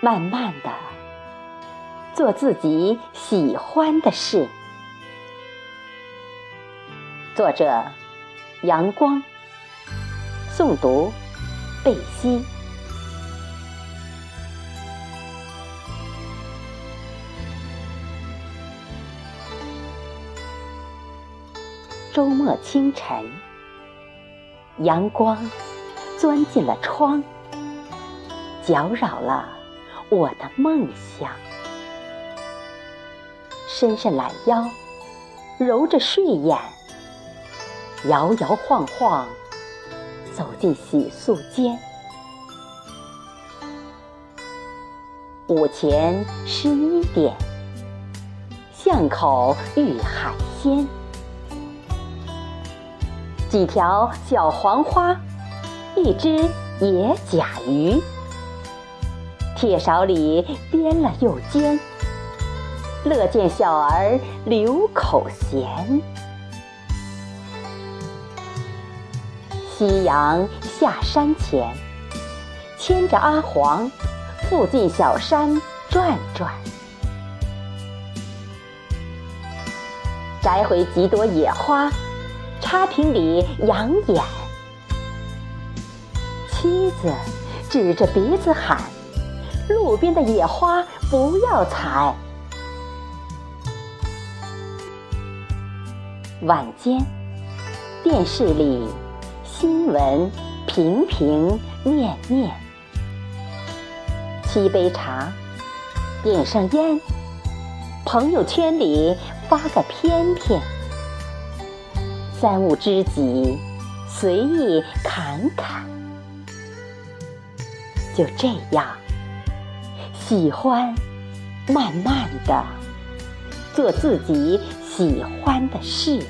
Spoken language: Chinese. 慢慢的做自己喜欢的事。作者：杨光，诵读：贝西。周末清晨，阳光钻进了窗，搅扰了我的梦想。伸伸懒腰，揉着睡眼，摇摇晃晃走进洗漱间。午前11点，巷口遇海鲜，几条小黄花，一只野甲鱼，铁勺里颠了又煎，乐见小儿流口涎。夕阳下山前，牵着阿黄附近小山转转，摘回几朵野花，插瓶里养眼。妻子指着鼻子喊，路边的野花不要采。晚间，电视里新闻频频念念，沏杯茶，点上烟，朋友圈里发个片片，三五知己随意侃侃。就这样，喜欢慢慢的做自己喜欢的事。